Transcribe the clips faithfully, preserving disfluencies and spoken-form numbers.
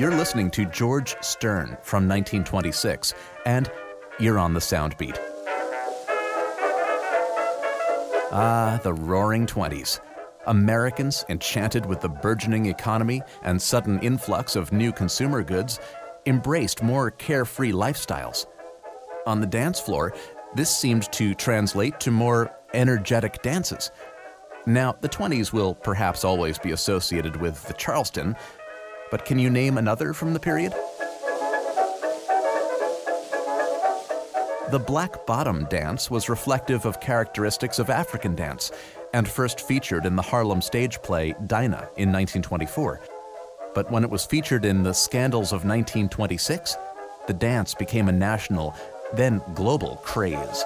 You're listening to George Stern from nineteen twenty-six, and you're on the SoundBeat. Ah, the Roaring Twenties. Americans, enchanted with the burgeoning economy and sudden influx of new consumer goods, embraced more carefree lifestyles. On the dance floor, this seemed to translate to more energetic dances. Now, the twenties will perhaps always be associated with the Charleston, but can you name another from the period? The Black Bottom dance was reflective of characteristics of African dance and first featured in the Harlem stage play Dinah in nineteen twenty-four. But when it was featured in the Scandals of nineteen twenty-six, the dance became a national, then global craze.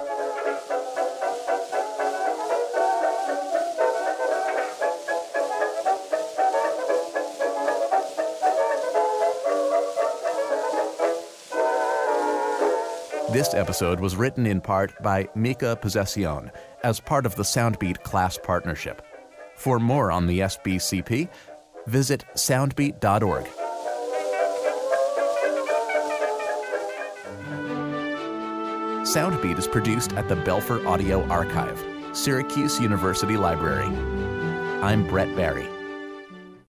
This episode was written in part by Mika Possezione as part of the SoundBeat class partnership. For more on the S B C P, visit soundbeat dot org. SoundBeat is produced at the Belfer Audio Archive, Syracuse University Library. I'm Brett Barry.